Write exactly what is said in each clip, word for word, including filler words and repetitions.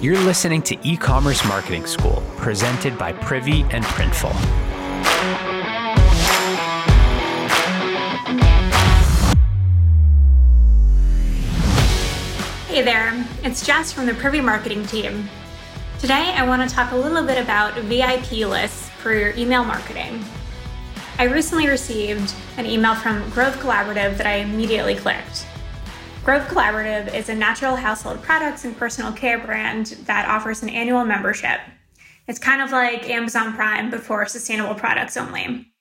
You're listening to E-commerce Marketing School, presented by Privy and Printful. Hey there, it's Jess from the Privy marketing team. Today, I want to talk a little bit about V I P lists for your email marketing. I recently received an email from Growth Collaborative that I immediately clicked. Grove Collaborative is a natural household products and personal care brand that offers an annual membership. It's kind of like Amazon Prime, but for sustainable products only.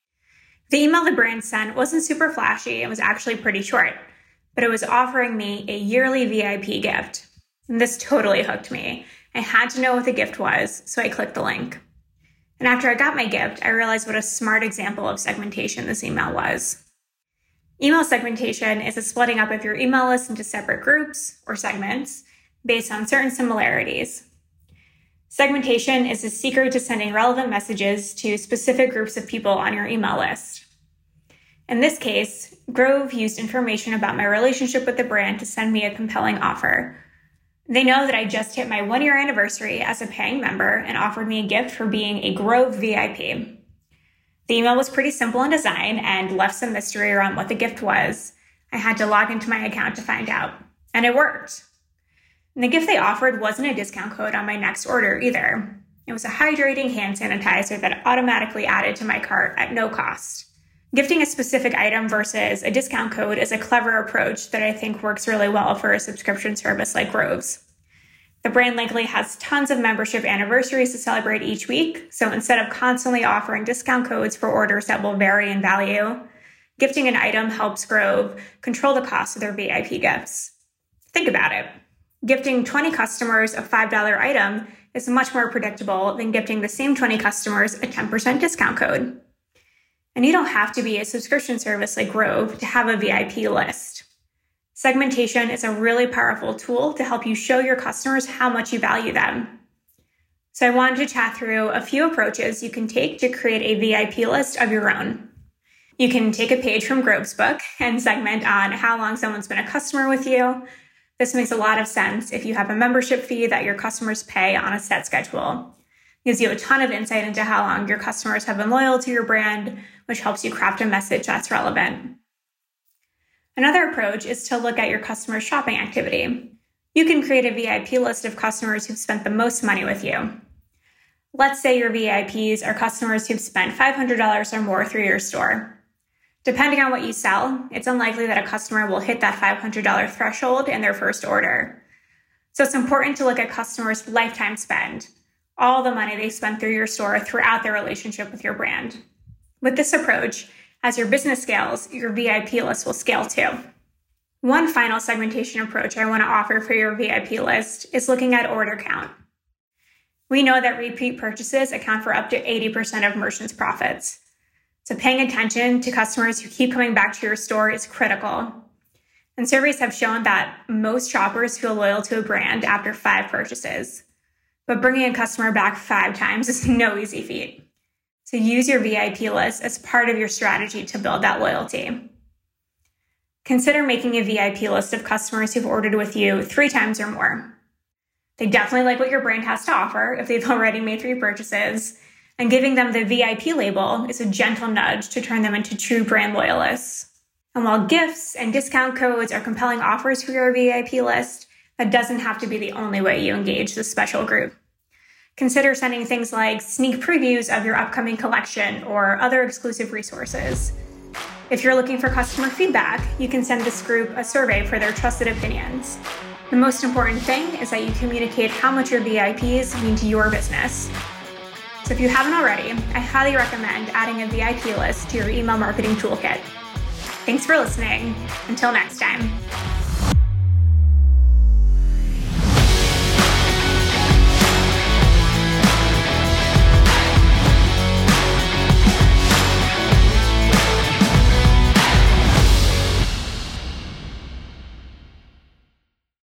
The email the brand sent wasn't super flashy and was actually pretty short, but it was offering me a yearly V I P gift. And this totally hooked me. I had to know what the gift was, so I clicked the link. And after I got my gift, I realized what a smart example of segmentation this email was. Email segmentation is a splitting up of your email list into separate groups or segments based on certain similarities. Segmentation is the secret to sending relevant messages to specific groups of people on your email list. In this case, Grove used information about my relationship with the brand to send me a compelling offer. They know that I just hit my one-year anniversary as a paying member and offered me a gift for being a Grove V I P. The email was pretty simple in design and left some mystery around what the gift was. I had to log into my account to find out, and it worked. And the gift they offered wasn't a discount code on my next order either. It was a hydrating hand sanitizer that automatically added to my cart at no cost. Gifting a specific item versus a discount code is a clever approach that I think works really well for a subscription service like Grove's. The brand likely has tons of membership anniversaries to celebrate each week, so instead of constantly offering discount codes for orders that will vary in value, gifting an item helps Grove control the cost of their V I P gifts. Think about it. Gifting twenty customers a five dollar item is much more predictable than gifting the same twenty customers a ten percent discount code. And you don't have to be a subscription service like Grove to have a V I P list. Segmentation is a really powerful tool to help you show your customers how much you value them. So I wanted to chat through a few approaches you can take to create a V I P list of your own. You can take a page from Grove's book and segment on how long someone's been a customer with you. This makes a lot of sense if you have a membership fee that your customers pay on a set schedule. It gives you a ton of insight into how long your customers have been loyal to your brand, which helps you craft a message that's relevant. Another approach is to look at your customer's shopping activity. You can create a V I P list of customers who've spent the most money with you. Let's say your V I Ps are customers who've spent five hundred dollars or more through your store. Depending on what you sell, it's unlikely that a customer will hit that five hundred dollars threshold in their first order. So it's important to look at customers' lifetime spend, all the money they spend through your store throughout their relationship with your brand. With this approach, as your business scales, your V I P list will scale too. One final segmentation approach I want to offer for your V I P list is looking at order count. We know that repeat purchases account for up to eighty percent of merchants' profits. So paying attention to customers who keep coming back to your store is critical. And surveys have shown that most shoppers feel loyal to a brand after five purchases. But bringing a customer back five times is no easy feat. So use your V I P list as part of your strategy to build that loyalty. Consider making a V I P list of customers who've ordered with you three times or more. They definitely like what your brand has to offer if they've already made three purchases, and giving them the V I P label is a gentle nudge to turn them into true brand loyalists. And while gifts and discount codes are compelling offers for your V I P list, that doesn't have to be the only way you engage this special group. Consider sending things like sneak previews of your upcoming collection or other exclusive resources. If you're looking for customer feedback, you can send this group a survey for their trusted opinions. The most important thing is that you communicate how much your V I Ps mean to your business. So if you haven't already, I highly recommend adding a V I P list to your email marketing toolkit. Thanks for listening. Until next time.